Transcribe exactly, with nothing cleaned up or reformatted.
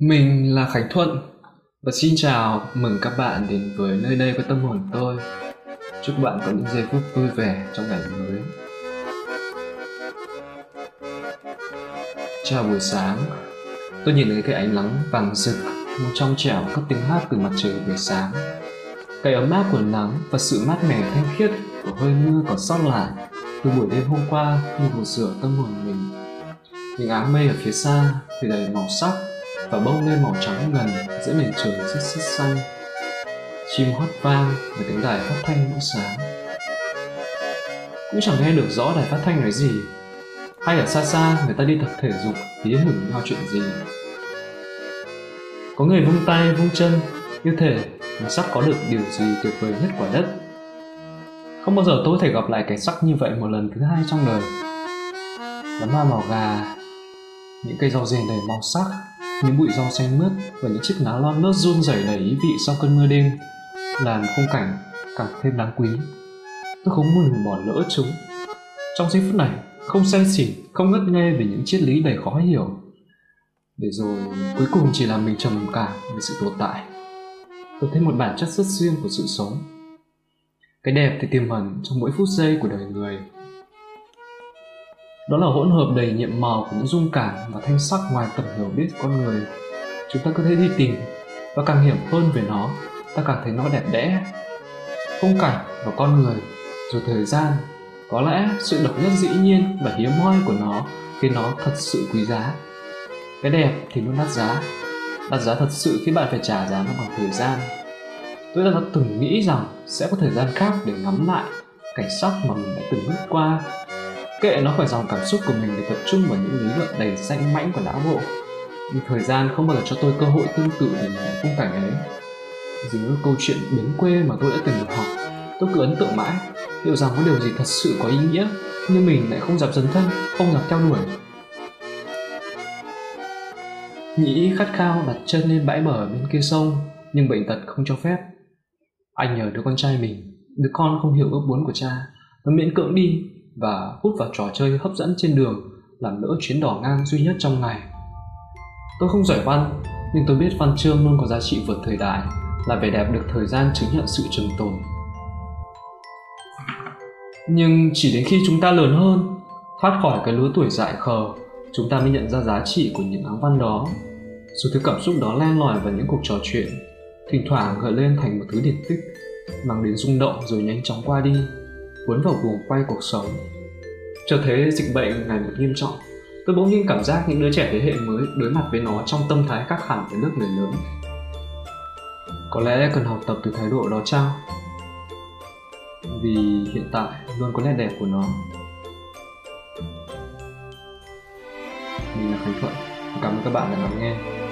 Mình là Khánh Thuận và xin chào mừng các bạn đến với Nơi Đây Có Tâm Hồn Tôi. Chúc bạn có những giây phút vui vẻ trong ngày mới. Chào buổi sáng, tôi nhìn thấy cái ánh nắng vàng rực trong trẻo các tiếng hát từ mặt trời buổi sáng. Cái ấm áp của nắng và sự mát mẻ thanh khiết của hơi mưa còn sót lại từ buổi đêm hôm qua như một rửa tâm hồn mình. Những áng mây ở phía xa thì đầy màu sắc và bông lên màu trắng gần giữa nền trời rất rất xanh. Chim hót vang và tiếng đài phát thanh mỗi sáng. Cũng chẳng nghe được rõ đài phát thanh nói gì, hay ở xa xa người ta đi tập thể dục hí hửng nhau chuyện gì. Có người vung tay vung chân như thể mình sắp có được điều gì tuyệt vời nhất quả đất. Không bao giờ tôi có thể gặp lại cảnh sắc như vậy một lần thứ hai trong đời. Đám hoa màu gà, những cây rau rền đầy màu sắc, những bụi rau xanh mướt và những chiếc lá non nớt run rẩy đầy ý vị sau cơn mưa đêm làm khung cảnh càng thêm đáng quý. Tôi không muốn bỏ lỡ chúng. Trong giây phút này, không say xỉn, không ngất ngây về những triết lý đầy khó hiểu, để rồi cuối cùng chỉ làm mình trầm cảm về sự tồn tại. Tôi thấy một bản chất rất riêng của sự sống. Cái đẹp thì tiềm ẩn trong mỗi phút giây của đời người. Đó là hỗn hợp đầy nhiệm màu của những dung cảm và thanh sắc ngoài tầm hiểu biết con người. Chúng ta cứ thế đi tìm, và càng hiểu hơn về nó, ta càng thấy nó đẹp đẽ. Khung cảnh và con người, rồi thời gian, có lẽ sự độc nhất dĩ nhiên và hiếm hoi của nó khiến nó thật sự quý giá. Cái đẹp thì luôn đắt giá, đắt giá thật sự khi bạn phải trả giá nó bằng thời gian. Tôi đã từng nghĩ rằng sẽ có thời gian khác để ngắm lại cảnh sắc mà mình đã từng lướt qua. Kệ nó khỏi dòng cảm xúc của mình để tập trung vào những lý luận đầy danh mãnh của não bộ. Nhưng thời gian không bao giờ cho tôi cơ hội tương tự để nhìn lại khung cảnh ấy. Dính với câu chuyện biến quê mà tôi đã từng được học, tôi cứ ấn tượng mãi, liệu rằng có điều gì thật sự có ý nghĩa, nhưng mình lại không dám dấn thân, không dám theo đuổi. Nhĩ khát khao đặt chân lên bãi bờ bên kia sông, nhưng bệnh tật không cho phép. Anh nhờ đứa con trai mình, đứa con không hiểu ước muốn của cha, nó miễn cưỡng đi và hút vào trò chơi hấp dẫn trên đường, làm lỡ chuyến đỏ ngang duy nhất trong ngày. Tôi không giỏi văn, nhưng tôi biết văn chương luôn có giá trị vượt thời đại, là vẻ đẹp được thời gian chứng nhận sự trường tồn. Nhưng chỉ đến khi chúng ta lớn hơn, thoát khỏi cái lứa tuổi dại khờ, chúng ta mới nhận ra giá trị của những áng văn đó. Dù thứ cảm xúc đó len lỏi vào những cuộc trò chuyện, thỉnh thoảng gợi lên thành một thứ điển tích, mang đến rung động rồi nhanh chóng qua đi, cuốn vào guồng quay cuộc sống. Cho thấy dịch bệnh ngày một nghiêm trọng, tôi bỗng nhiên cảm giác những đứa trẻ thế hệ mới đối mặt với nó trong tâm thái khác hẳn với lớp người lớn. Có lẽ cần học tập từ thái độ đó chăng? Vì hiện tại luôn có nét đẹp của nó. Mình là Khánh Thuận, cảm ơn các bạn đã lắng nghe.